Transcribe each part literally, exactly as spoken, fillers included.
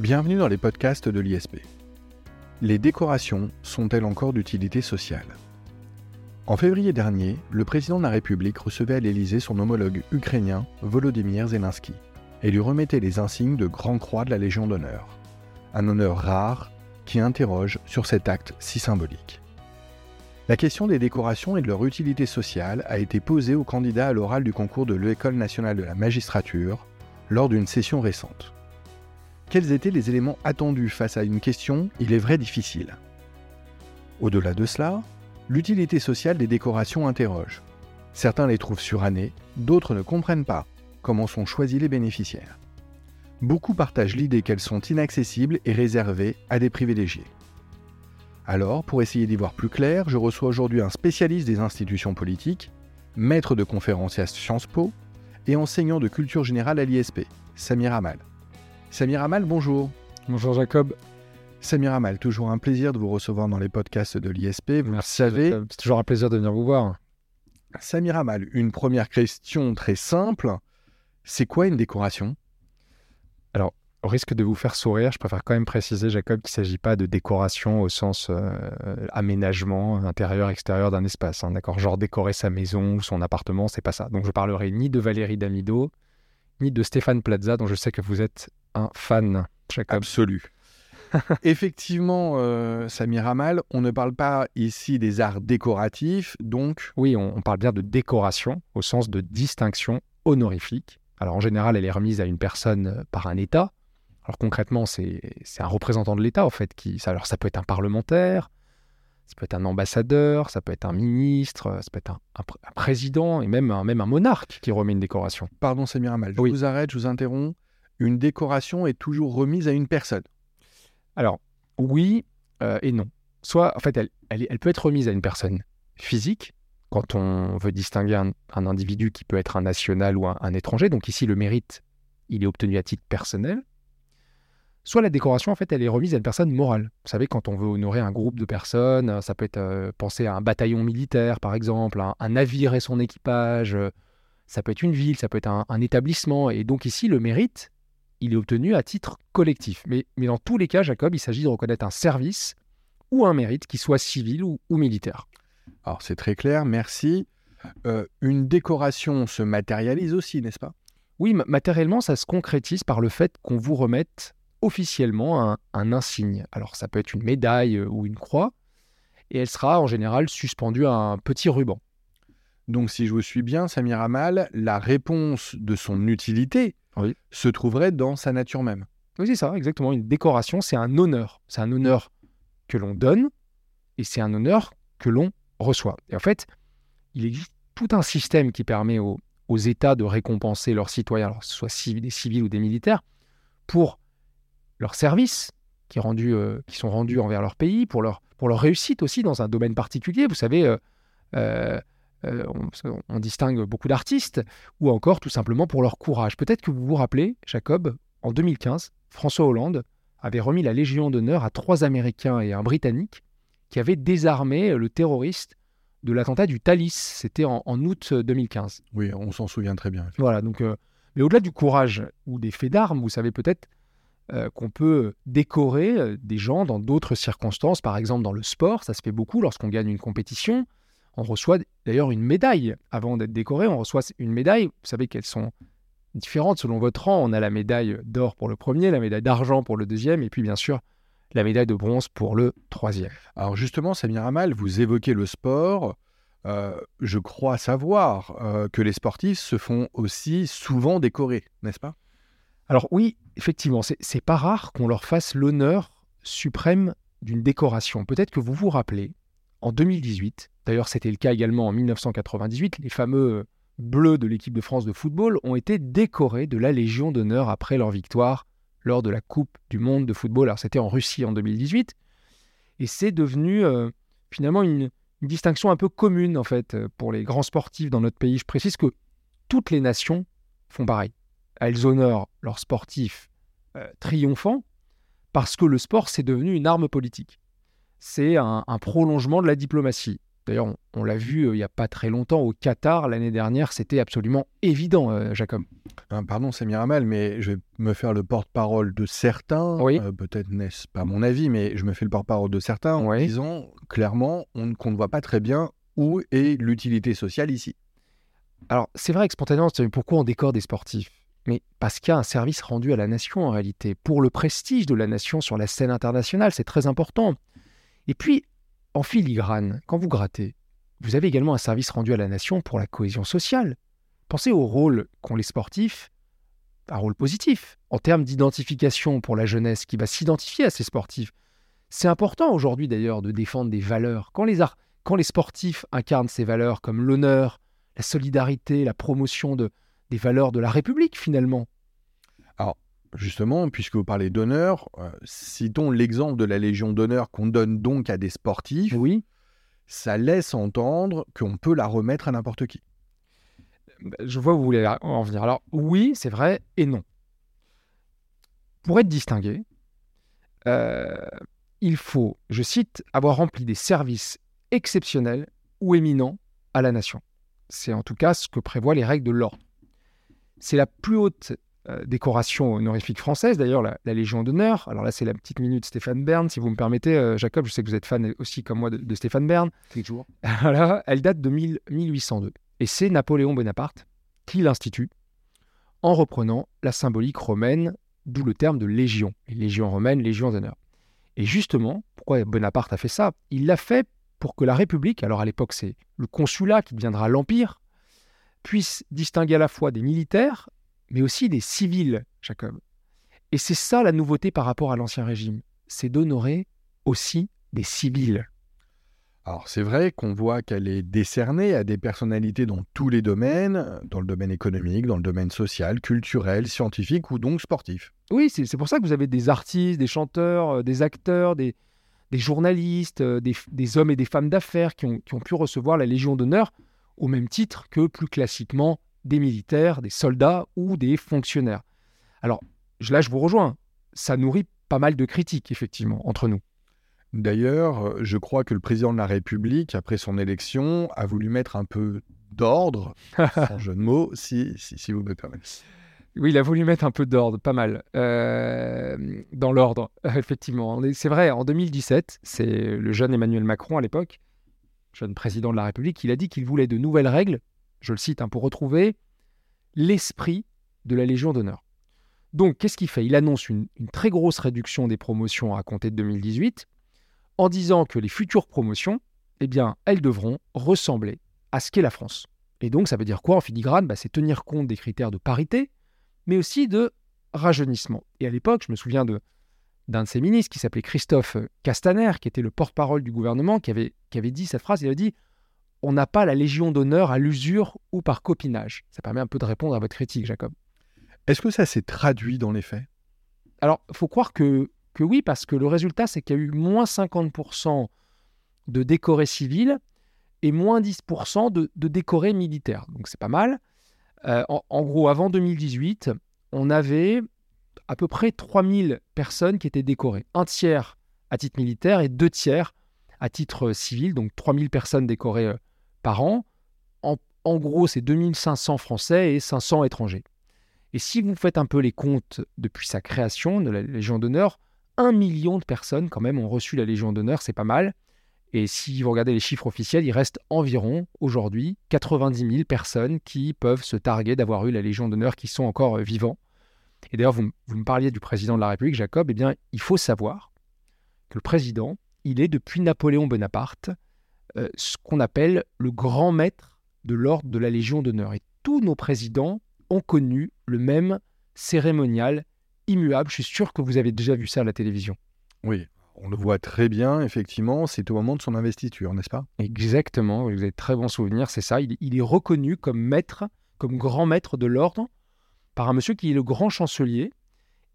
Bienvenue dans les podcasts de l'I S P. Les décorations sont-elles encore d'utilité sociale ? En février dernier, le président de la République recevait à l'Élysée son homologue ukrainien Volodymyr Zelensky et lui remettait les insignes de Grande Croix de la Légion d'honneur. Un honneur rare qui interroge sur cet acte si symbolique. La question des décorations et de leur utilité sociale a été posée aux candidats à l'oral du concours de l'École nationale de la magistrature lors d'une session récente. Quels étaient les éléments attendus face à une question, il est vrai, difficile ? Au-delà de cela, l'utilité sociale des décorations interroge. Certains les trouvent surannées, d'autres ne comprennent pas comment sont choisis les bénéficiaires. Beaucoup partagent l'idée qu'elles sont inaccessibles et réservées à des privilégiés. Alors, pour essayer d'y voir plus clair, je reçois aujourd'hui un spécialiste des institutions politiques, maître de conférences à Sciences Po et enseignant de culture générale à l'I S P, Samir Hammal. Samir Hammal, bonjour. Bonjour Jacob. Samir Hammal, toujours un plaisir de vous recevoir dans les podcasts de l'I S P. Vous Merci savez, Jacob. C'est toujours un plaisir de venir vous voir. Samir Hammal, une première question très simple. C'est quoi une décoration ? Alors, au risque de vous faire sourire, je préfère quand même préciser, Jacob, qu'il ne s'agit pas de décoration au sens euh, aménagement intérieur, extérieur d'un espace. Hein, d'accord ? Genre décorer sa maison ou son appartement, c'est pas ça. Donc, je parlerai ni de Valérie Damido, ni de Stéphane Plaza, dont je sais que vous êtes un fan, Jacob. Absolu. Effectivement, euh, Samir Hammal, on ne parle pas ici des arts décoratifs, donc... Oui, on, on parle bien de décoration au sens de distinction honorifique. Alors, en général, elle est remise à une personne par un État. Alors concrètement, c'est, c'est un représentant de l'État, en fait. Qui, alors ça peut être un parlementaire, ça peut être un ambassadeur, ça peut être un ministre, ça peut être un, un, un président et même un, même un monarque qui remet une décoration. Pardon, Samir Hammal, je oui. vous arrête, je vous interromps. Une décoration est toujours remise à une personne. Alors, oui euh, et non. Soit, en fait, elle, elle, elle peut être remise à une personne physique, quand on veut distinguer un, un individu qui peut être un national ou un, un étranger. Donc ici, le mérite, il est obtenu à titre personnel. Soit la décoration, en fait, elle est remise à une personne morale. Vous savez, quand on veut honorer un groupe de personnes, ça peut être euh, penser à un bataillon militaire, par exemple, un, un navire et son équipage, euh, ça peut être une ville, ça peut être un, un établissement. Et donc ici, le mérite, il est obtenu à titre collectif. Mais, mais dans tous les cas, Jacob, il s'agit de reconnaître un service ou un mérite, qui soit civil ou, ou militaire. Alors, c'est très clair, merci. Euh, une décoration se matérialise aussi, n'est-ce pas ? Oui, matériellement, ça se concrétise par le fait qu'on vous remette officiellement un, un insigne. Alors ça peut être une médaille ou une croix, et elle sera en général suspendue à un petit ruban. Donc si je vous suis bien, Samir Hammal, la réponse de son utilité oui. se trouverait dans sa nature même. Oui, c'est ça, exactement. Une décoration, c'est un honneur. C'est un honneur que l'on donne, et c'est un honneur que l'on reçoit. Et en fait, il existe tout un système qui permet aux, aux États de récompenser leurs citoyens, alors que ce soit civils, des civils ou des militaires, pour leurs services qui, rendu, euh, qui sont rendus envers leur pays, pour leur, pour leur réussite aussi dans un domaine particulier. Vous savez, euh, euh, euh, on, on distingue beaucoup d'artistes, ou encore tout simplement pour leur courage. Peut-être que vous vous rappelez, Jacob, en deux mille quinze, François Hollande avait remis la Légion d'honneur à trois Américains et un Britannique qui avaient désarmé le terroriste de l'attentat du Thalys. C'était en, en août deux mille quinze. Oui, on s'en souvient très bien. Voilà, donc, euh, mais au-delà du courage ou des faits d'armes, vous savez peut-être qu'on peut décorer des gens dans d'autres circonstances, par exemple dans le sport, ça se fait beaucoup lorsqu'on gagne une compétition, on reçoit d'ailleurs une médaille, avant d'être décoré, on reçoit une médaille, vous savez qu'elles sont différentes selon votre rang, on a la médaille d'or pour le premier, la médaille d'argent pour le deuxième, et puis bien sûr la médaille de bronze pour le troisième. Alors justement, Samir Hammal, vous évoquez le sport, euh, je crois savoir euh, que les sportifs se font aussi souvent décorer, n'est-ce pas ? Alors oui, effectivement, c'est, c'est pas rare qu'on leur fasse l'honneur suprême d'une décoration. Peut-être que vous vous rappelez, en deux mille dix-huit, d'ailleurs c'était le cas également en dix-neuf cent quatre-vingt-dix-huit, les fameux bleus de l'équipe de France de football ont été décorés de la Légion d'honneur après leur victoire lors de la Coupe du Monde de football. Alors c'était en Russie en deux mille dix-huit, et c'est devenu euh, finalement une, une distinction un peu commune en fait pour les grands sportifs dans notre pays. Je précise que toutes les nations font pareil. Elles honorent leurs sportifs euh, triomphants parce que le sport, c'est devenu une arme politique. C'est un, un prolongement de la diplomatie. D'ailleurs, on, on l'a vu euh, il n'y a pas très longtemps au Qatar, l'année dernière, c'était absolument évident, euh, Jacob. Ah, pardon, Samir Hammal, mais je vais me faire le porte-parole de certains. Oui. Euh, peut-être n'est-ce pas mon avis, mais je me fais le porte-parole de certains en oui. disant clairement on, qu'on ne voit pas très bien où est l'utilité sociale ici. Alors, c'est vrai que spontanément, pourquoi on décore des sportifs ? Mais parce qu'il y a un service rendu à la nation en réalité, pour le prestige de la nation sur la scène internationale, c'est très important. Et puis, en filigrane, quand vous grattez, vous avez également un service rendu à la nation pour la cohésion sociale. Pensez au rôle qu'ont les sportifs, un rôle positif, en termes d'identification pour la jeunesse qui va s'identifier à ces sportifs. C'est important aujourd'hui d'ailleurs de défendre des valeurs. Quand les, ar- quand les sportifs incarnent ces valeurs comme l'honneur, la solidarité, la promotion de... des valeurs de la République, finalement. Alors, justement, puisque vous parlez d'honneur, euh, citons l'exemple de la Légion d'honneur qu'on donne donc à des sportifs. Oui. Ça laisse entendre qu'on peut la remettre à n'importe qui. Je vois où vous voulez en venir. Alors, oui, c'est vrai, et non. Pour être distingué, euh, il faut, je cite, « avoir rempli des services exceptionnels ou éminents à la nation ». C'est en tout cas ce que prévoient les règles de l'ordre. C'est la plus haute euh, décoration honorifique française, d'ailleurs, la, la Légion d'honneur. Alors là, c'est la petite minute Stéphane Bern, si vous me permettez. Euh, Jacob, je sais que vous êtes fan aussi, comme moi, de, de Stéphane Bern. Toujours. Voilà, elle date de mille huit cent deux. Et c'est Napoléon Bonaparte qui l'institue en reprenant la symbolique romaine, d'où le terme de Légion. Légion romaine, Légion d'honneur. Et justement, pourquoi Bonaparte a fait ça ? Il l'a fait pour que la République, alors à l'époque, c'est le consulat qui deviendra l'Empire, puisse distinguer à la fois des militaires, mais aussi des civils, Jacob. Et c'est ça la nouveauté par rapport à l'Ancien Régime, c'est d'honorer aussi des civils. Alors c'est vrai qu'on voit qu'elle est décernée à des personnalités dans tous les domaines, dans le domaine économique, dans le domaine social, culturel, scientifique ou donc sportif. Oui, c'est, c'est pour ça que vous avez des artistes, des chanteurs, des acteurs, des, des journalistes, des, des hommes et des femmes d'affaires qui ont, qui ont pu recevoir la Légion d'honneur, au même titre que, plus classiquement, des militaires, des soldats ou des fonctionnaires. Alors, là, je vous rejoins. Ça nourrit pas mal de critiques, effectivement, entre nous. D'ailleurs, je crois que le président de la République, après son élection, a voulu mettre un peu d'ordre, sans jeu de mots, si, si, si vous me permettez. Oui, il a voulu mettre un peu d'ordre, pas mal, euh, dans l'ordre, effectivement. C'est vrai, en deux mille dix-sept, c'est le jeune Emmanuel Macron, à l'époque, jeune président de la République, il a dit qu'il voulait de nouvelles règles, je le cite, hein, pour retrouver l'esprit de la Légion d'honneur. Donc, qu'est-ce qu'il fait ? Il annonce une, une très grosse réduction des promotions à compter de deux mille dix-huit, en disant que les futures promotions, eh bien, elles devront ressembler à ce qu'est la France. Et donc, ça veut dire quoi en filigrane ? Bah, c'est tenir compte des critères de parité, mais aussi de rajeunissement. Et à l'époque, je me souviens de... d'un de ses ministres qui s'appelait Christophe Castaner, qui était le porte-parole du gouvernement, qui avait, qui avait dit cette phrase, il a dit « On n'a pas la Légion d'honneur à l'usure ou par copinage ». Ça permet un peu de répondre à votre critique, Jacob. Est-ce que ça s'est traduit dans les faits ? Alors, il faut croire que, que oui, parce que le résultat, c'est qu'il y a eu moins cinquante pour cent de décorés civils et moins dix pour cent de, de décorés militaires. Donc, c'est pas mal. Euh, en, en gros, avant deux mille dix-huit, on avait... à peu près trois mille personnes qui étaient décorées. Un tiers à titre militaire et deux tiers à titre civil, donc trois mille personnes décorées par an. En, en gros, c'est deux mille cinq cents Français et cinq cents étrangers. Et si vous faites un peu les comptes depuis sa création de la Légion d'honneur, un million de personnes quand même ont reçu la Légion d'honneur, c'est pas mal. Et si vous regardez les chiffres officiels, il reste environ, aujourd'hui, quatre-vingt-dix mille personnes qui peuvent se targuer d'avoir eu la Légion d'honneur, qui sont encore vivants. Et d'ailleurs, vous, vous me parliez du président de la République, Jacob. Eh bien, il faut savoir que le président, il est depuis Napoléon Bonaparte, euh, ce qu'on appelle le grand maître de l'ordre de la Légion d'honneur. Et tous nos présidents ont connu le même cérémonial immuable. Je suis sûr que vous avez déjà vu ça à la télévision. Oui, on le voit très bien, effectivement. C'est au moment de son investiture, n'est-ce pas ? Exactement, vous avez de très bons souvenirs, c'est ça. Il, il est reconnu comme maître, comme grand maître de l'ordre, par un monsieur qui est le grand chancelier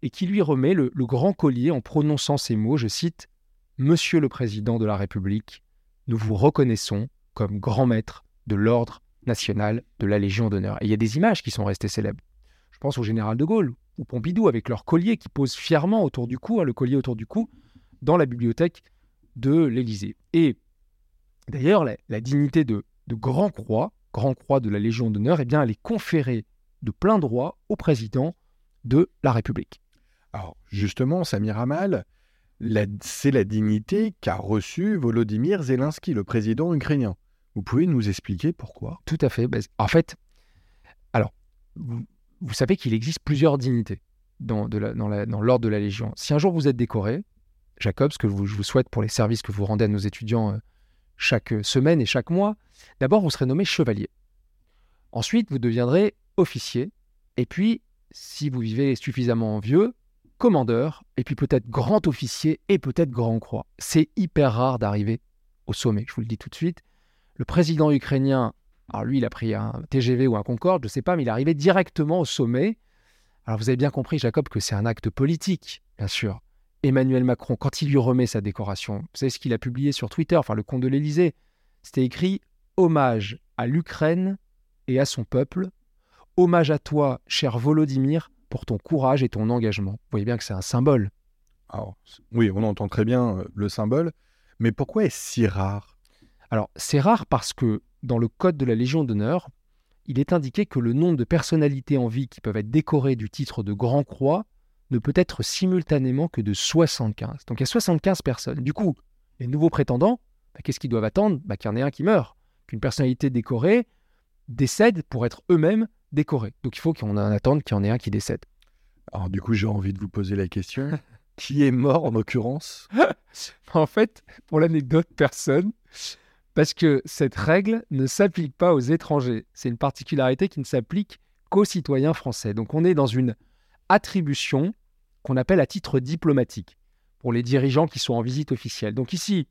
et qui lui remet le, le grand collier en prononçant ces mots, je cite « Monsieur le Président de la République, nous vous reconnaissons comme grand maître de l'ordre national de la Légion d'honneur. » Et il y a des images qui sont restées célèbres. Je pense au général de Gaulle ou Pompidou avec leur collier qui pose fièrement autour du cou, hein, le collier autour du cou, dans la bibliothèque de l'Élysée. Et D'ailleurs, la, la dignité de, de Grand Croix, Grand Croix de la Légion d'honneur, eh bien, elle est conférée de plein droit au président de la République. Alors, justement, Samir Hammal, la, c'est la dignité qu'a reçue Volodymyr Zelensky, le président ukrainien. Vous pouvez nous expliquer pourquoi? Tout à fait. En fait, alors, vous, vous savez qu'il existe plusieurs dignités dans, de la, dans, la, dans l'ordre de la Légion. Si un jour vous êtes décoré, Jacob, ce que vous, je vous souhaite pour les services que vous rendez à nos étudiants euh, chaque semaine et chaque mois, d'abord vous serez nommé chevalier. Ensuite, vous deviendrez officier. Et puis, si vous vivez suffisamment vieux, commandeur, et puis peut-être grand officier et peut-être grand croix. C'est hyper rare d'arriver au sommet, je vous le dis tout de suite. Le président ukrainien, alors lui, il a pris un T G V ou un Concorde, je ne sais pas, mais il est arrivé directement au sommet. Alors vous avez bien compris, Jacob, que c'est un acte politique, bien sûr. Emmanuel Macron, quand il lui remet sa décoration, vous savez ce qu'il a publié sur Twitter, enfin le compte de l'Élysée, c'était écrit « Hommage à l'Ukraine et à son peuple. Hommage à toi, cher Volodymyr, pour ton courage et ton engagement. » Vous voyez bien que c'est un symbole. Alors, oui, on entend très bien le symbole, mais pourquoi est-ce si rare? Alors, c'est rare parce que dans le code de la Légion d'honneur, il est indiqué que le nombre de personnalités en vie qui peuvent être décorées du titre de Grand Croix ne peut être simultanément que de soixante-quinze. Donc il y a soixante-quinze personnes. Du coup, les nouveaux prétendants, bah, qu'est-ce qu'ils doivent attendre? Bah, qu'il y en ait un qui meurt, qu'une personnalité décorée décède pour être eux-mêmes décorés. Donc il faut qu'on en attende qu'il y en ait un qui décède. Alors du coup, j'ai envie de vous poser la question. Qui est mort en l'occurrence? En fait, pour l'anecdote, personne. Parce que cette règle ne s'applique pas aux étrangers. C'est une particularité qui ne s'applique qu'aux citoyens français. Donc on est dans une attribution qu'on appelle à titre diplomatique pour les dirigeants qui sont en visite officielle. Donc ici,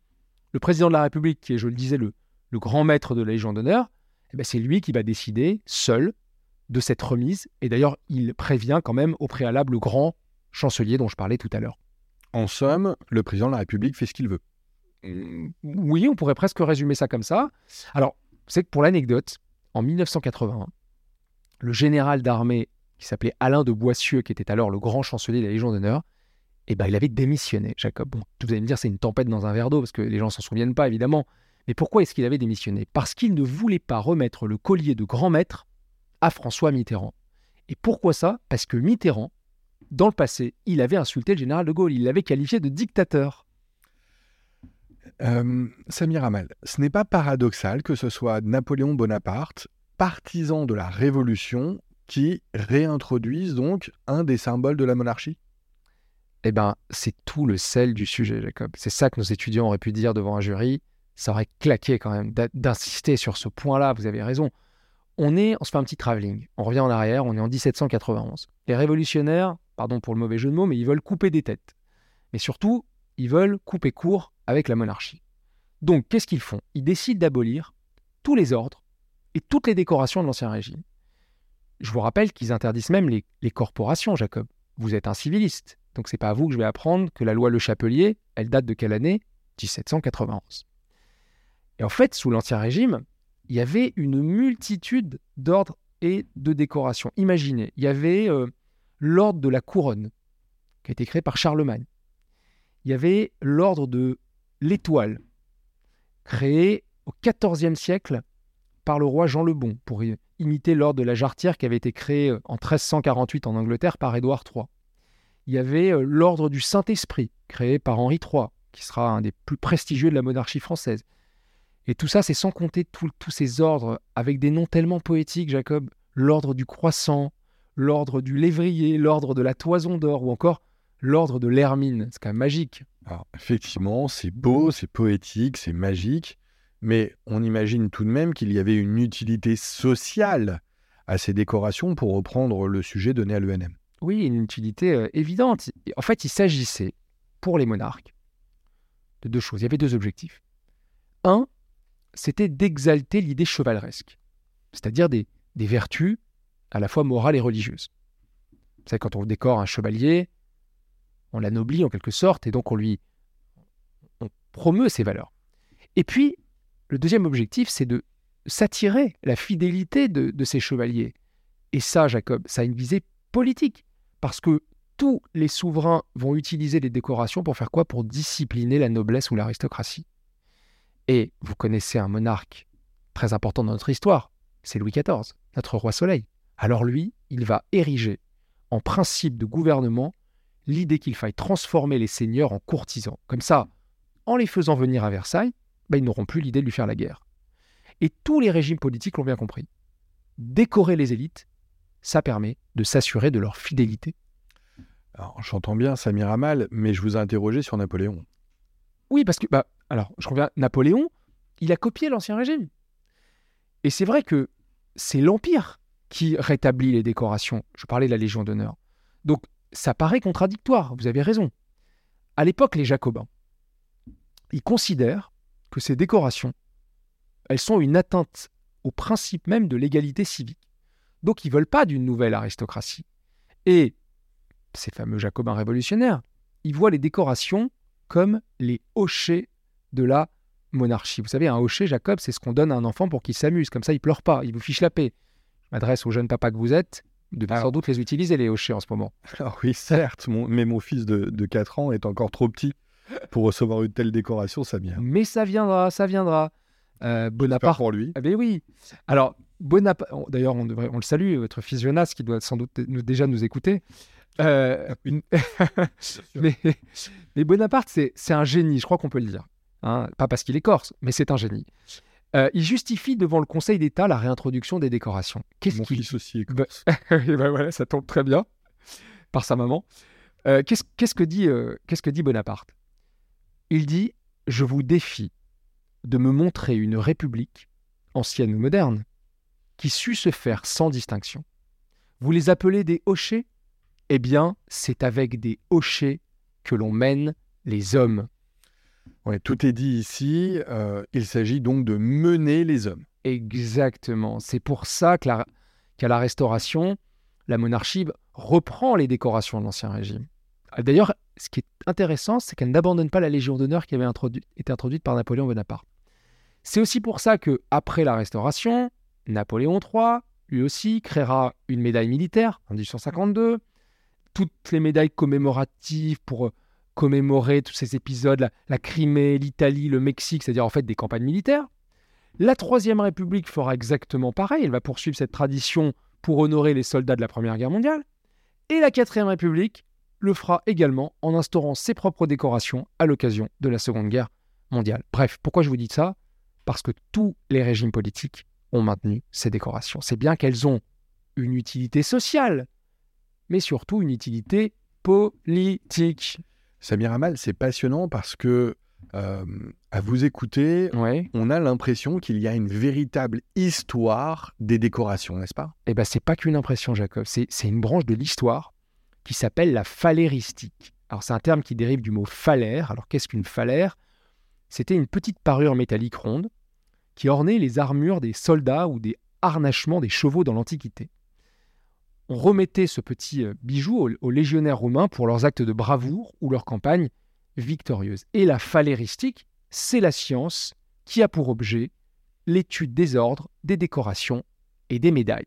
le président de la République, qui est, je le disais, le, le grand maître de la Légion d'honneur, eh bien, c'est lui qui va décider seul de cette remise. Et d'ailleurs, il prévient quand même au préalable le grand chancelier dont je parlais tout à l'heure. En somme, le président de la République fait ce qu'il veut. Oui, on pourrait presque résumer ça comme ça. Alors, c'est que pour l'anecdote, en mille neuf cent quatre-vingt-un, le général d'armée qui s'appelait Alain de Boissieu, qui était alors le grand chancelier de la Légion d'honneur, eh ben, il avait démissionné, Jacob. Bon, vous allez me dire, c'est une tempête dans un verre d'eau, parce que les gens ne s'en souviennent pas, évidemment. Mais pourquoi est-ce qu'il avait démissionné? Parce qu'il ne voulait pas remettre le collier de grand maître à François Mitterrand. Et pourquoi ça? Parce que Mitterrand, dans le passé, il avait insulté le général de Gaulle. Il l'avait qualifié de dictateur. Euh, Samir Hammal, ce n'est pas paradoxal que ce soit Napoléon Bonaparte, partisan de la Révolution, qui réintroduisent donc un des symboles de la monarchie? Eh bien, c'est tout le sel du sujet, Jacob. C'est ça que nos étudiants auraient pu dire devant un jury. Ça aurait claqué quand même d'insister sur ce point-là, vous avez raison. On est, on se fait un petit travelling. On revient en arrière, on est en dix-sept cent quatre-vingt-onze. Les révolutionnaires, pardon pour le mauvais jeu de mots, mais ils veulent couper des têtes. Mais surtout, ils veulent couper court avec la monarchie. Donc, qu'est-ce qu'ils font? Ils décident d'abolir tous les ordres et toutes les décorations de l'Ancien Régime. Je vous rappelle qu'ils interdisent même les, les corporations, Jacob. Vous êtes un civiliste, donc c'est pas à vous que je vais apprendre que la loi Le Chapelier, elle date de quelle année? dix-sept cent quatre-vingt-onze. Et en fait, sous l'Ancien Régime, il y avait une multitude d'ordres et de décorations. Imaginez, il y avait euh, l'ordre de la couronne, qui a été créé par Charlemagne. Il y avait l'ordre de l'étoile, créé au quatorzième siècle par le roi Jean le Bon, pour y imiter l'ordre de la jarretière qui avait été créé en treize cent quarante-huit en Angleterre par Édouard trois. Il y avait l'ordre du Saint-Esprit, créé par Henri trois, qui sera un des plus prestigieux de la monarchie française. Et tout ça, c'est sans compter tous ces ordres avec des noms tellement poétiques, Jacob. L'ordre du croissant, l'ordre du lévrier, l'ordre de la toison d'or, ou encore l'ordre de l'hermine. C'est quand même magique. Alors, effectivement, c'est beau, c'est poétique, c'est magique. Mais on imagine tout de même qu'il y avait une utilité sociale à ces décorations, pour reprendre le sujet donné à l'U N M. Oui, une utilité euh, évidente. En fait, il s'agissait, pour les monarques, de deux choses. Il y avait deux objectifs. Un, c'était d'exalter l'idée chevaleresque, c'est-à-dire des, des vertus à la fois morales et religieuses. Vous savez, quand on décore un chevalier, on l'anoblit en quelque sorte, et donc on lui on promeut ses valeurs. Et puis, le deuxième objectif, c'est de s'attirer la fidélité de, de ces chevaliers. Et ça, Jacob, ça a une visée politique, parce que tous les souverains vont utiliser les décorations pour faire quoi? Pour discipliner la noblesse ou l'aristocratie. Et vous connaissez un monarque très important dans notre histoire, c'est Louis quatorze, notre roi soleil. Alors lui, il va ériger en principe de gouvernement l'idée qu'il faille transformer les seigneurs en courtisans. Comme ça, en les faisant venir à Versailles, ben, ils n'auront plus l'idée de lui faire la guerre. Et tous les régimes politiques l'ont bien compris. Décorer les élites, ça permet de s'assurer de leur fidélité. Alors, j'entends bien Samir Hammal, mais je vous ai interrogé sur Napoléon. Oui, parce que, bah, alors, je reviens, Napoléon, il a copié l'Ancien Régime. Et c'est vrai que c'est l'Empire qui rétablit les décorations. Je parlais de la Légion d'honneur. Donc, ça paraît contradictoire, vous avez raison. À l'époque, les Jacobins, ils considèrent que ces décorations, elles sont une atteinte au principe même de l'égalité civique. Donc, ils ne veulent pas d'une nouvelle aristocratie. Et ces fameux Jacobins révolutionnaires, ils voient les décorations comme les hochets de la monarchie. Vous savez, un hochet, Jacob, c'est ce qu'on donne à un enfant pour qu'il s'amuse. Comme ça, il ne pleure pas, il vous fiche la paix. Je m'adresse au jeune papa que vous êtes, de alors, sans doute les utiliser, les hochets, en ce moment. Alors oui, certes, mon, mais mon fils de, de quatre ans est encore trop petit pour recevoir une telle décoration, ça vient. Mais ça viendra, ça viendra. Euh, Bonaparte. Pas pour lui. Ah ben oui. Alors, Bonaparte, d'ailleurs, on, devrait, on le salue, votre fils Jonas, qui doit sans doute nous, déjà nous écouter. Euh, une... mais, mais Bonaparte, c'est, c'est un génie, je crois qu'on peut le dire. Hein, pas parce qu'il est corse, mais c'est un génie. Euh, il justifie devant le Conseil d'État la réintroduction des décorations. Qu'est-ce Mon qu'il... fils aussi est corse. Bah... Et ben voilà, ça tombe très bien, par sa maman. Euh, qu'est-ce, qu'est-ce, que dit, euh, qu'est-ce que dit Bonaparte ? Il dit « Je vous défie de me montrer une république, ancienne ou moderne, qui sut se faire sans distinction. Vous les appelez des hochets ? Eh bien, c'est avec des hochets que l'on mène les hommes. » Ouais, tout est dit ici. Euh, il s'agit donc de mener les hommes. Exactement. C'est pour ça que la, qu'à la Restauration, la monarchie reprend les décorations de l'Ancien Régime. D'ailleurs, ce qui est intéressant, c'est qu'elle n'abandonne pas la Légion d'honneur qui avait introduit, été introduite par Napoléon Bonaparte. C'est aussi pour ça que, après la Restauration, Napoléon trois, lui aussi, créera une médaille militaire en dix-huit cent cinquante-deux. Toutes les médailles commémoratives pour commémorer tous ces épisodes, la, la Crimée, l'Italie, le Mexique, c'est-à-dire en fait des campagnes militaires. La Troisième République fera exactement pareil, elle va poursuivre cette tradition pour honorer les soldats de la Première Guerre mondiale. Et la Quatrième République le fera également en instaurant ses propres décorations à l'occasion de la Seconde Guerre mondiale. Bref, pourquoi je vous dis ça ? Parce que tous les régimes politiques ont maintenu ces décorations. C'est bien qu'elles ont une utilité sociale, mais surtout une utilité politique. Samir Hammal, c'est passionnant parce que, euh, à vous écouter, ouais. on a l'impression qu'il y a une véritable histoire des décorations, n'est-ce pas ? Eh bien, c'est pas qu'une impression, Jacob. C'est, c'est une branche de l'histoire qui s'appelle la phaléristique. Alors, c'est un terme qui dérive du mot phalère. Alors, qu'est-ce qu'une phalère ? C'était une petite parure métallique ronde qui ornait les armures des soldats ou des harnachements des chevaux dans l'Antiquité. On remettait ce petit bijou aux, aux légionnaires romains pour leurs actes de bravoure ou leurs campagnes victorieuses. Et la phaléristique, c'est la science qui a pour objet l'étude des ordres, des décorations et des médailles.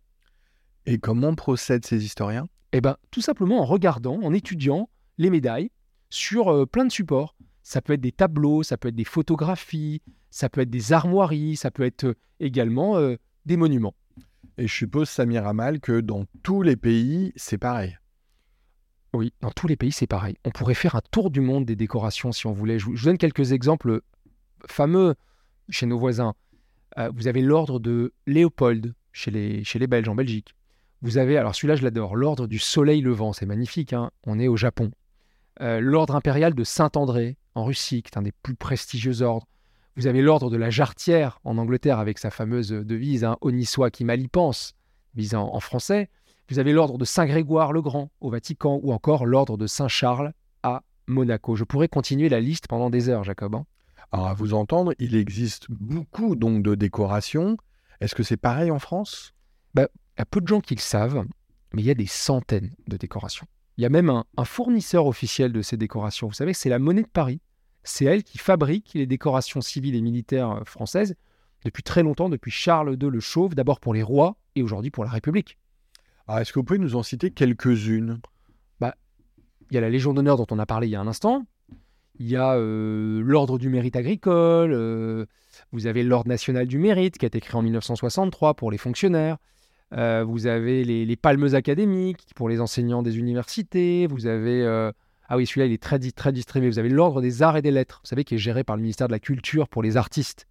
Et comment procèdent ces historiens ? Eh bien, tout simplement en regardant, en étudiant les médailles sur euh, plein de supports. Ça peut être des tableaux, ça peut être des photographies, ça peut être des armoiries, ça peut être également euh, des monuments. Et je suppose, Samir Hammal, que dans tous les pays, c'est pareil. Oui, dans tous les pays, c'est pareil. On pourrait faire un tour du monde des décorations si on voulait. Je vous donne quelques exemples fameux chez nos voisins. Euh, vous avez l'ordre de Léopold chez les, chez les Belges, en Belgique. Vous avez, alors celui-là, je l'adore, l'ordre du Soleil levant. C'est magnifique, hein, on est au Japon. Euh, l'ordre impérial de Saint-André, en Russie, qui est un des plus prestigieux ordres. Vous avez l'ordre de la Jarretière en Angleterre avec sa fameuse devise hein, « Honni soit qui mal y pense », visant en français. Vous avez l'ordre de Saint-Grégoire le Grand au Vatican ou encore l'ordre de Saint-Charles à Monaco. Je pourrais continuer la liste pendant des heures, Jacob. Hein. Alors à vous entendre, il existe beaucoup donc de décorations. Est-ce que c'est pareil en France ? Bah, il y a peu de gens qui le savent, mais il y a des centaines de décorations. Il y a même un, un fournisseur officiel de ces décorations. Vous savez, c'est la Monnaie de Paris. C'est elle qui fabrique les décorations civiles et militaires françaises depuis très longtemps, depuis Charles deux le Chauve, d'abord pour les rois et aujourd'hui pour la République. Alors, est-ce que vous pouvez nous en citer quelques-unes ? Bah, il y a la Légion d'honneur dont on a parlé il y a un instant. Il y a euh, l'Ordre du mérite agricole, euh, vous avez l'Ordre national du mérite qui a été créé en dix-neuf cent soixante-trois pour les fonctionnaires, euh, vous avez les, les Palmes Académiques pour les enseignants des universités, vous avez... Euh, ah oui, celui-là, il est très, très distribué. Vous avez l'Ordre des arts et des lettres, vous savez, qui est géré par le ministère de la Culture pour les artistes.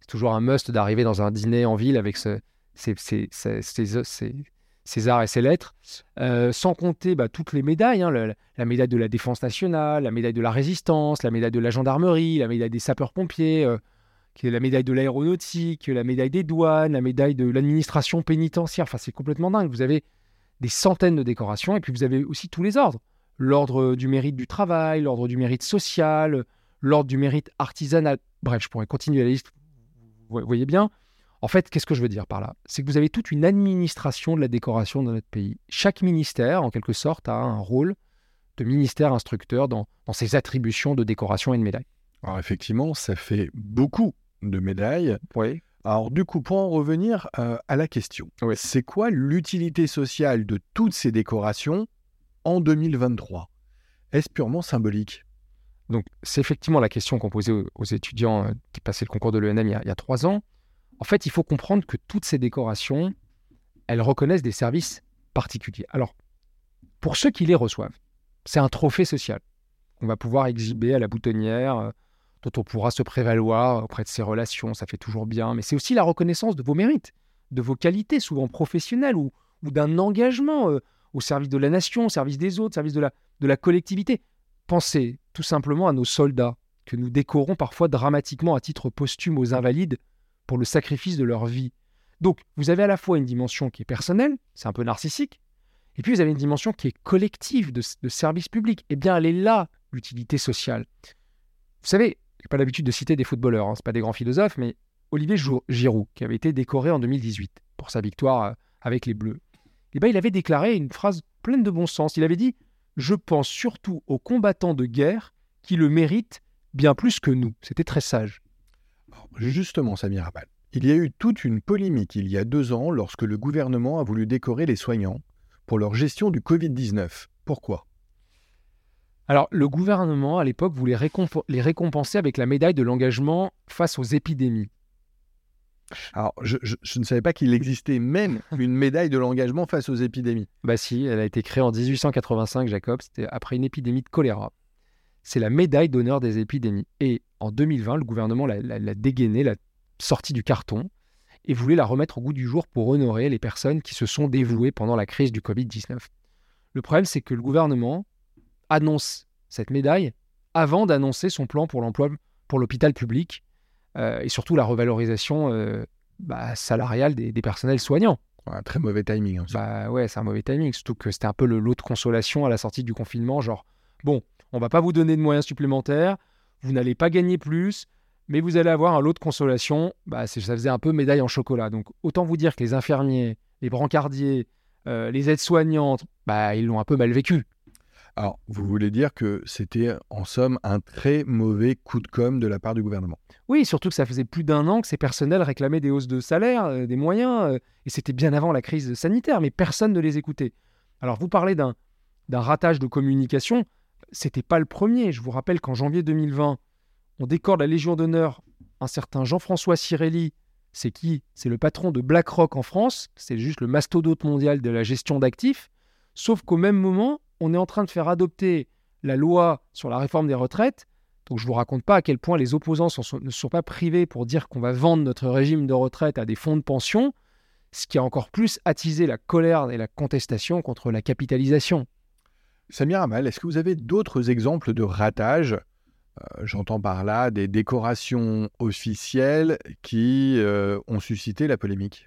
C'est toujours un must d'arriver dans un dîner en ville avec ce, ces, ces, ces, ces, ces, ces arts et ces lettres. Euh, sans compter bah, toutes les médailles, hein, la, la médaille de la Défense nationale, la médaille de la Résistance, la médaille de la Gendarmerie, la médaille des sapeurs-pompiers, euh, qui est la médaille de l'Aéronautique, la médaille des douanes, la médaille de l'administration pénitentiaire. Enfin, c'est complètement dingue. Vous avez des centaines de décorations et puis vous avez aussi tous les ordres. L'ordre du mérite du travail, l'ordre du mérite social, l'ordre du mérite artisanal. Bref, je pourrais continuer la liste. Vous voyez bien, en fait, qu'est-ce que je veux dire par là ? C'est que vous avez toute une administration de la décoration dans notre pays. Chaque ministère, en quelque sorte, a un rôle de ministère instructeur dans, dans ses attributions de décoration et de médailles. Alors effectivement, ça fait beaucoup de médailles. Oui. Alors du coup, pour en revenir euh, à la question, oui. C'est quoi l'utilité sociale de toutes ces décorations en deux mille vingt-trois ? Est-ce purement symbolique ? Donc, c'est effectivement la question qu'on posait aux étudiants qui passaient le concours de l'E N M il y a, il y a trois ans. En fait, il faut comprendre que toutes ces décorations, elles reconnaissent des services particuliers. Alors, pour ceux qui les reçoivent, c'est un trophée social qu'on va pouvoir exhiber à la boutonnière, dont on pourra se prévaloir auprès de ses relations. Ça fait toujours bien. Mais c'est aussi la reconnaissance de vos mérites, de vos qualités, souvent professionnelles, ou, ou d'un engagement euh, au service de la nation, au service des autres, au service de la, de la collectivité. Pensez tout simplement à nos soldats que nous décorons parfois dramatiquement à titre posthume aux invalides pour le sacrifice de leur vie. Donc, vous avez à la fois une dimension qui est personnelle, c'est un peu narcissique, et puis vous avez une dimension qui est collective de, de service public. Eh bien, elle est là, l'utilité sociale. Vous savez, je n'ai pas l'habitude de citer des footballeurs, hein, ce n'est pas des grands philosophes, mais Olivier Giroud, qui avait été décoré en deux mille dix-huit pour sa victoire avec les Bleus, eh bien, il avait déclaré une phrase pleine de bon sens. Il avait dit... Je pense surtout aux combattants de guerre qui le méritent bien plus que nous. C'était très sage. Alors justement, Samir Hammal, il y a eu toute une polémique il y a deux ans lorsque le gouvernement a voulu décorer les soignants pour leur gestion du covid dix-neuf. Pourquoi ? Alors, le gouvernement, à l'époque, voulait récomp- les récompenser avec la médaille de l'engagement face aux épidémies. Alors, je, je, je ne savais pas qu'il existait même une médaille de l'engagement face aux épidémies. Bah si, elle a été créée en dix-huit cent quatre-vingt-cinq, Jacob, c'était après une épidémie de choléra. C'est la médaille d'honneur des épidémies. Et en deux mille vingt, le gouvernement l'a, l'a, l'a dégainée, l'a sortie du carton et voulait la remettre au goût du jour pour honorer les personnes qui se sont dévouées pendant la crise du covid dix-neuf. Le problème, c'est que le gouvernement annonce cette médaille avant d'annoncer son plan pour l'emploi pour l'hôpital public. Euh, et surtout la revalorisation euh, bah, salariale des, des personnels soignants. Un ouais, très mauvais timing. Hein, bah ouais, c'est un mauvais timing, surtout que c'était un peu le lot de consolation à la sortie du confinement, genre bon, on va pas vous donner de moyens supplémentaires, vous n'allez pas gagner plus, mais vous allez avoir un lot de consolation. Bah c'est, ça faisait un peu médaille en chocolat. Donc autant vous dire que les infirmiers, les brancardiers, euh, les aides-soignantes, bah ils l'ont un peu mal vécu. Alors, vous voulez dire que c'était, en somme, un très mauvais coup de com' de la part du gouvernement. Oui, surtout que ça faisait plus d'un an que ces personnels réclamaient des hausses de salaire, euh, des moyens, euh, et c'était bien avant la crise sanitaire, mais personne ne les écoutait. Alors, vous parlez d'un, d'un ratage de communication, c'était pas le premier. Je vous rappelle qu'en janvier deux mille vingt, on décore la Légion d'honneur un certain Jean-François Cirelli. C'est qui ? C'est le patron de BlackRock en France, c'est juste le mastodonte mondial de la gestion d'actifs, sauf qu'au même moment, on est en train de faire adopter la loi sur la réforme des retraites. Donc, je ne vous raconte pas à quel point les opposants sont, ne sont pas privés pour dire qu'on va vendre notre régime de retraite à des fonds de pension, ce qui a encore plus attisé la colère et la contestation contre la capitalisation. Samir Hammal, est-ce que vous avez d'autres exemples de ratage ? euh, J'entends par là des décorations officielles qui euh, ont suscité la polémique.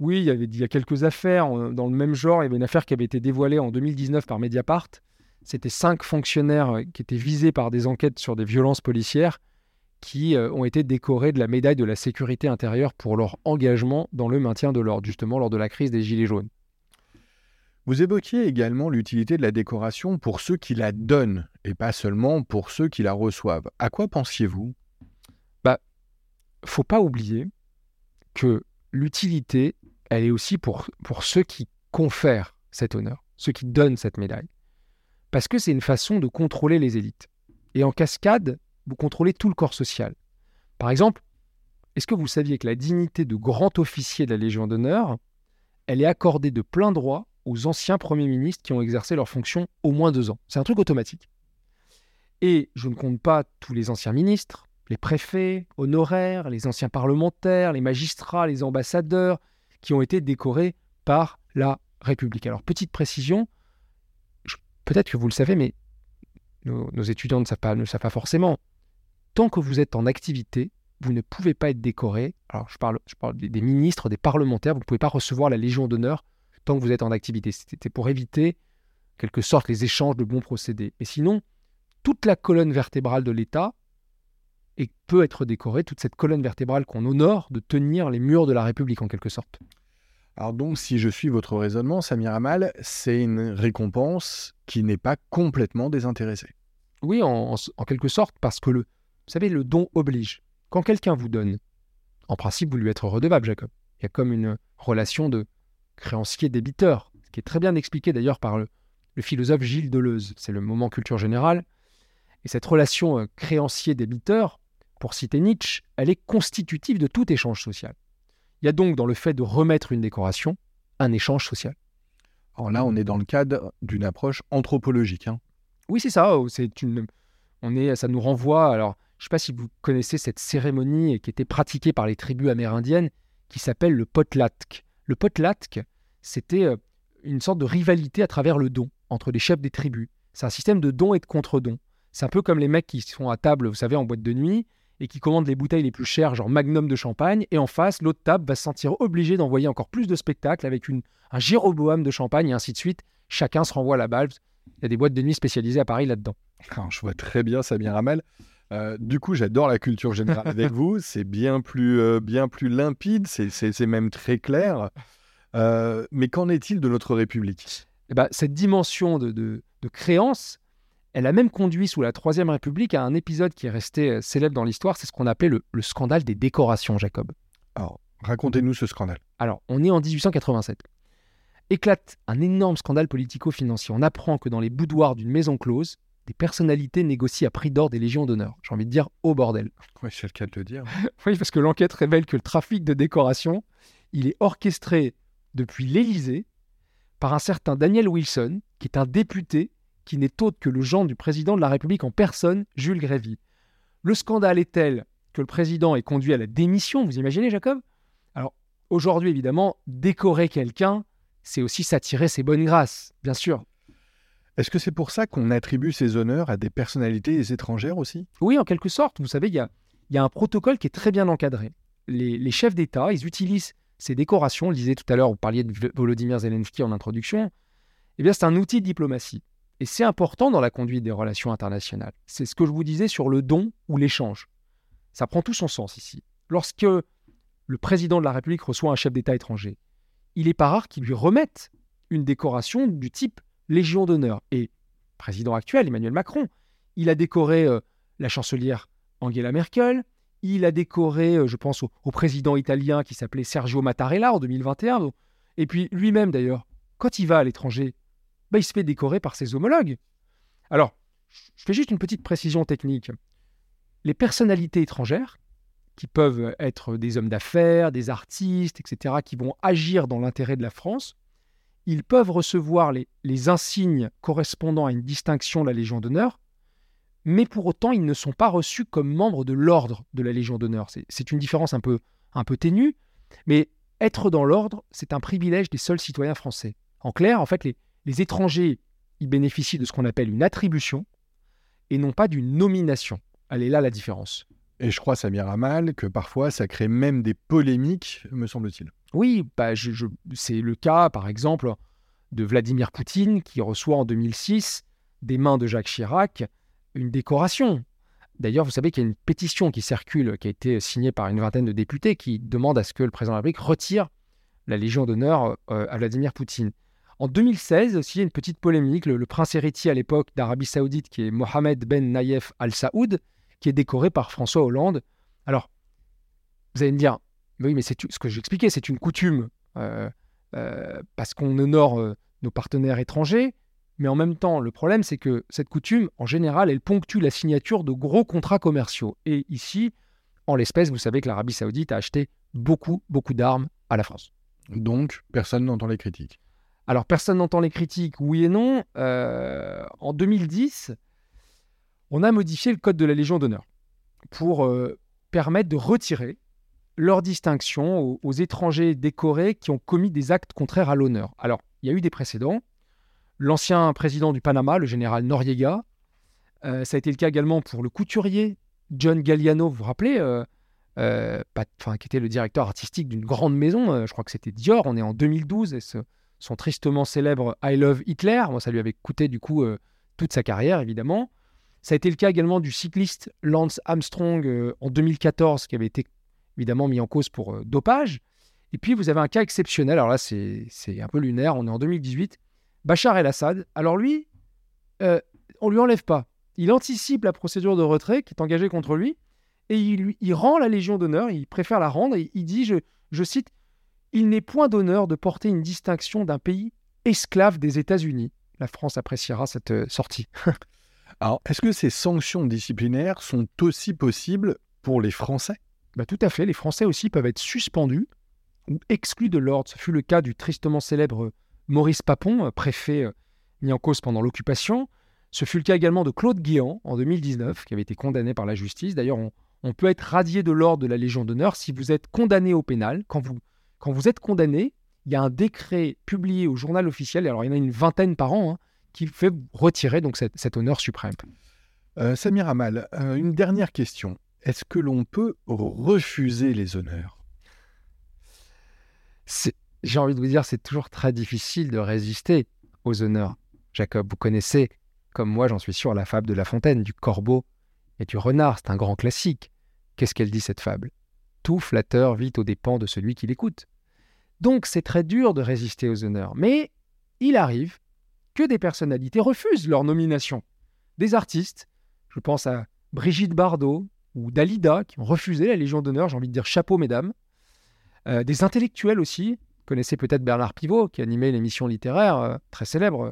Oui, il y, avait, il y a quelques affaires dans le même genre. Il y avait une affaire qui avait été dévoilée en deux mille dix-neuf par Mediapart. C'était cinq fonctionnaires qui étaient visés par des enquêtes sur des violences policières qui euh, ont été décorés de la médaille de la sécurité intérieure pour leur engagement dans le maintien de l'ordre, justement lors de la crise des Gilets jaunes. Vous évoquiez également l'utilité de la décoration pour ceux qui la donnent et pas seulement pour ceux qui la reçoivent. À quoi pensiez-vous ? Bah, faut pas oublier que l'utilité, elle est aussi pour, pour ceux qui confèrent cet honneur, ceux qui donnent cette médaille. Parce que c'est une façon de contrôler les élites. Et en cascade, vous contrôlez tout le corps social. Par exemple, est-ce que vous saviez que la dignité de grand officier de la Légion d'honneur, elle est accordée de plein droit aux anciens premiers ministres qui ont exercé leur fonction au moins deux ans. C'est un truc automatique. Et je ne compte pas tous les anciens ministres, les préfets, honoraires, les anciens parlementaires, les magistrats, les ambassadeurs, qui ont été décorés par la République. Alors, petite précision, je, peut-être que vous le savez, mais nos, nos étudiants ne savent pas, ne le savent pas forcément. Tant que vous êtes en activité, vous ne pouvez pas être décoré. Alors, je parle, je parle des, des ministres, des parlementaires, vous ne pouvez pas recevoir la Légion d'honneur tant que vous êtes en activité. C'était pour éviter, en quelque sorte, les échanges de bons procédés. Mais sinon, toute la colonne vertébrale de l'État est, peut être décorée, toute cette colonne vertébrale qu'on honore de tenir les murs de la République, en quelque sorte. Alors donc, si je suis votre raisonnement, Samir Hammal, c'est une récompense qui n'est pas complètement désintéressée. Oui, en, en, en quelque sorte, parce que, le, vous savez, le don oblige. Quand quelqu'un vous donne, en principe, vous lui êtes redevable, Jacob. Il y a comme une relation de créancier-débiteur, ce qui est très bien expliqué d'ailleurs par le, le philosophe Gilles Deleuze. C'est le moment culture générale. Et cette relation euh, créancier-débiteur, pour citer Nietzsche, elle est constitutive de tout échange social. Il y a donc dans le fait de remettre une décoration, un échange social. Alors là, on est dans le cadre d'une approche anthropologique. Hein. Oui, c'est ça. C'est une... on est... Ça nous renvoie... Alors, je ne sais pas si vous connaissez cette cérémonie qui était pratiquée par les tribus amérindiennes qui s'appelle le potlatk. Le potlatk, c'était une sorte de rivalité à travers le don entre les chefs des tribus. C'est un système de don et de contre-don. C'est un peu comme les mecs qui sont à table, vous savez, en boîte de nuit, et qui commandent les bouteilles les plus chères, genre Magnum de champagne, et en face, l'autre table va se sentir obligée d'envoyer encore plus de spectacles avec une, un Jéroboam de champagne, et ainsi de suite. Chacun se renvoie la balle. Il y a des boîtes de nuit spécialisées à Paris là-dedans. Alors, je vois très bien Samir Hammal. Euh, du coup, j'adore la culture générale avec vous. C'est bien plus, euh, bien plus limpide, c'est, c'est, c'est même très clair. Euh, mais qu'en est-il de notre République ? Eh ben, cette dimension de, de, de créance, elle a même conduit sous la Troisième République à un épisode qui est resté célèbre dans l'histoire, c'est ce qu'on appelait le, le scandale des décorations, Jacob. Alors, racontez-nous ce scandale. Alors, on est en dix-huit cent quatre-vingt-sept. Éclate un énorme scandale politico-financier. On apprend que dans les boudoirs d'une maison close, des personnalités négocient à prix d'or des légions d'honneur. J'ai envie de dire, oh bordel. Oui, c'est le cas de le dire. Oui, parce que l'enquête révèle que le trafic de décorations, il est orchestré depuis l'Élysée par un certain Daniel Wilson, qui est un député qui n'est autre que le gendre du président de la République en personne, Jules Grévy. Le scandale est tel que le président est conduit à la démission, vous imaginez, Jacob ? Alors, aujourd'hui, évidemment, décorer quelqu'un, c'est aussi s'attirer ses bonnes grâces, bien sûr. Est-ce que c'est pour ça qu'on attribue ces honneurs à des personnalités étrangères aussi ? Oui, en quelque sorte. Vous savez, il y a, y a un protocole qui est très bien encadré. Les, les chefs d'État, ils utilisent ces décorations. On le disait tout à l'heure, vous parliez de Volodymyr Zelensky en introduction. Eh bien, c'est un outil de diplomatie. Et c'est important dans la conduite des relations internationales. C'est ce que je vous disais sur le don ou l'échange. Ça prend tout son sens ici. Lorsque le président de la République reçoit un chef d'État étranger, il n'est pas rare qu'il lui remette une décoration du type Légion d'honneur. Et le président actuel, Emmanuel Macron, il a décoré euh, la chancelière Angela Merkel, il a décoré, euh, je pense, au, au président italien qui s'appelait Sergio Mattarella en deux mille vingt et un. Et puis lui-même d'ailleurs, quand il va à l'étranger, bah, il se fait décorer par ses homologues. Alors, je fais juste une petite précision technique. Les personnalités étrangères, qui peuvent être des hommes d'affaires, des artistes, et cetera, qui vont agir dans l'intérêt de la France, ils peuvent recevoir les, les insignes correspondant à une distinction de la Légion d'honneur, mais pour autant, ils ne sont pas reçus comme membres de l'ordre de la Légion d'honneur. C'est, c'est une différence un peu, un peu ténue, mais être dans l'ordre, c'est un privilège des seuls citoyens français. En clair, en fait, les Les étrangers, ils bénéficient de ce qu'on appelle une attribution et non pas d'une nomination. Elle est là la différence. Et je crois, Samir Hammal, que parfois ça crée même des polémiques, me semble-t-il. Oui, bah je, je, c'est le cas, par exemple, de Vladimir Poutine qui reçoit en deux mille six, des mains de Jacques Chirac, une décoration. D'ailleurs, vous savez qu'il y a une pétition qui circule, qui a été signée par une vingtaine de députés, qui demande à ce que le président de la République retire la Légion d'honneur à Vladimir Poutine. En deux mille seize, aussi, il y a une petite polémique. Le, le prince héritier à l'époque d'Arabie Saoudite, qui est Mohammed Ben Nayef Al Saoud, qui est décoré par François Hollande. Alors, vous allez me dire, mais oui, mais c'est ce que j'expliquais, c'est une coutume, euh, euh, parce qu'on honore euh, nos partenaires étrangers, Mais en même temps, le problème, c'est que cette coutume, en général, elle ponctue la signature de gros contrats commerciaux. Et ici, en l'espèce, vous savez que l'Arabie Saoudite a acheté beaucoup, beaucoup d'armes à la France. Donc, personne n'entend les critiques. Alors, personne n'entend les critiques, oui et non. Euh, en deux mille dix, on a modifié le code de la Légion d'honneur pour euh, permettre de retirer leur distinction aux, aux étrangers décorés qui ont commis des actes contraires à l'honneur. Alors, il y a eu des précédents. L'ancien président du Panama, le général Noriega, euh, ça a été le cas également pour le couturier John Galliano, vous vous rappelez, euh, euh, pas, qui était le directeur artistique d'une grande maison, euh, je crois que c'était Dior, on est en deux mille douze, et ce, son tristement célèbre I Love Hitler, moi, ça lui avait coûté du coup euh, toute sa carrière évidemment. Ça a été le cas également du cycliste Lance Armstrong euh, en deux mille quatorze, qui avait été évidemment mis en cause pour euh, dopage. Et puis vous avez un cas exceptionnel, alors là c'est, c'est un peu lunaire, on est en deux mille dix-huit, Bachar el-Assad, alors lui, euh, on ne lui enlève pas. Il anticipe la procédure de retrait qui est engagée contre lui et il, il rend la Légion d'honneur, il préfère la rendre et il dit, je, je cite, « Il n'est point d'honneur de porter une distinction d'un pays esclave des États-Unis ». La France appréciera cette euh, sortie. Alors, est-ce que ces sanctions disciplinaires sont aussi possibles pour les Français ? Bah, tout à fait, les Français aussi peuvent être suspendus ou exclus de l'ordre. Ce fut le cas du tristement célèbre Maurice Papon, préfet mis en cause pendant l'occupation. Ce fut le cas également de Claude Guéant en deux mille dix-neuf, qui avait été condamné par la justice. D'ailleurs, on, on peut être radié de l'ordre de la Légion d'honneur si vous êtes condamné au pénal. Quand vous, quand vous êtes condamné, il y a un décret publié au journal officiel, et alors il y en a une vingtaine par an, hein, qui fait retirer donc cet, cet honneur suprême. Euh, Samir Hammal, euh, une dernière question. Est-ce que l'on peut refuser les honneurs ? C'est... J'ai envie de vous dire, c'est toujours très difficile de résister aux honneurs. Jacob, vous connaissez, comme moi, j'en suis sûr, la fable de La Fontaine, du corbeau et du renard. C'est un grand classique. Qu'est-ce qu'elle dit, cette fable ? Tout flatteur vit aux dépens de celui qui l'écoute. Donc, c'est très dur de résister aux honneurs. Mais il arrive que des personnalités refusent leur nomination. Des artistes, je pense à Brigitte Bardot ou Dalida, qui ont refusé la Légion d'honneur. J'ai envie de dire chapeau, mesdames. Euh, des intellectuels aussi. Vous connaissez peut-être Bernard Pivot, qui animait l'émission littéraire euh, très célèbre euh,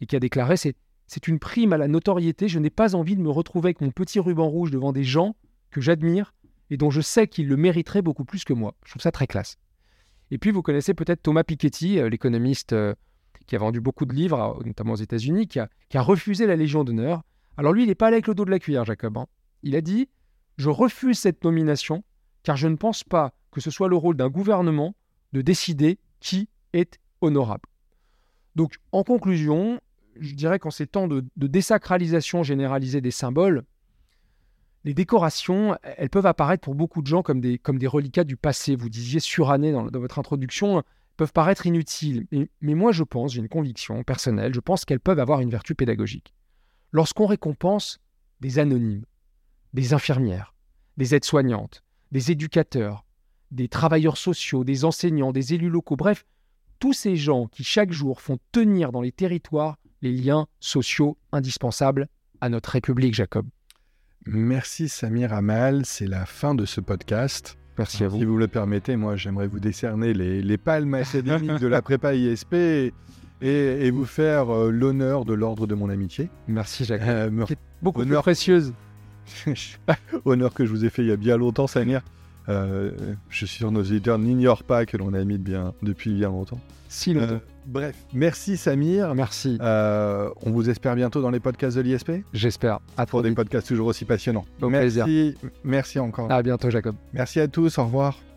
et qui a déclaré c'est, « C'est une prime à la notoriété, je n'ai pas envie de me retrouver avec mon petit ruban rouge devant des gens que j'admire et dont je sais qu'ils le mériteraient beaucoup plus que moi. » Je trouve ça très classe. Et puis vous connaissez peut-être Thomas Piketty, euh, l'économiste euh, qui a vendu beaucoup de livres, à, notamment aux États-Unis, qui a, qui a refusé la Légion d'honneur. Alors lui, il n'est pas allé avec le dos de la cuillère, Jacob. Hein. Il a dit « Je refuse cette nomination car je ne pense pas que ce soit le rôle d'un gouvernement de décider qui est honorable. » Donc, en conclusion, je dirais qu'en ces temps de, de désacralisation généralisée des symboles, les décorations, elles peuvent apparaître pour beaucoup de gens comme des, comme des reliquats du passé. Vous disiez surannées dans, dans votre introduction, peuvent paraître inutiles. Et, mais moi, je pense, j'ai une conviction personnelle, je pense qu'elles peuvent avoir une vertu pédagogique. Lorsqu'on récompense des anonymes, des infirmières, des aides-soignantes, des éducateurs, des travailleurs sociaux, des enseignants, des élus locaux, bref, tous ces gens qui chaque jour font tenir dans les territoires les liens sociaux indispensables à notre République, Jacob. Merci Samir Hammal, c'est la fin de ce podcast. Merci à vous. Si vous le permettez, moi j'aimerais vous décerner les, les palmes académiques de la prépa I S P et, et vous faire euh, l'honneur de l'ordre de mon amitié. Merci Jacob, euh, me... qui est beaucoup honneur... plus précieuse. Honneur que je vous ai fait il y a bien longtemps, Samir. Euh, je suis sûr que nos éditeurs n'ignorent pas que l'on a mis bien, depuis bien longtemps. Si longtemps. Euh, bref, merci Samir. Merci. Euh, on vous espère bientôt dans les podcasts de l'I S P. J'espère. À pour des podcasts toujours aussi passionnants. Au merci, plaisir. Merci encore. À bientôt, Jacob. Merci à tous. Au revoir.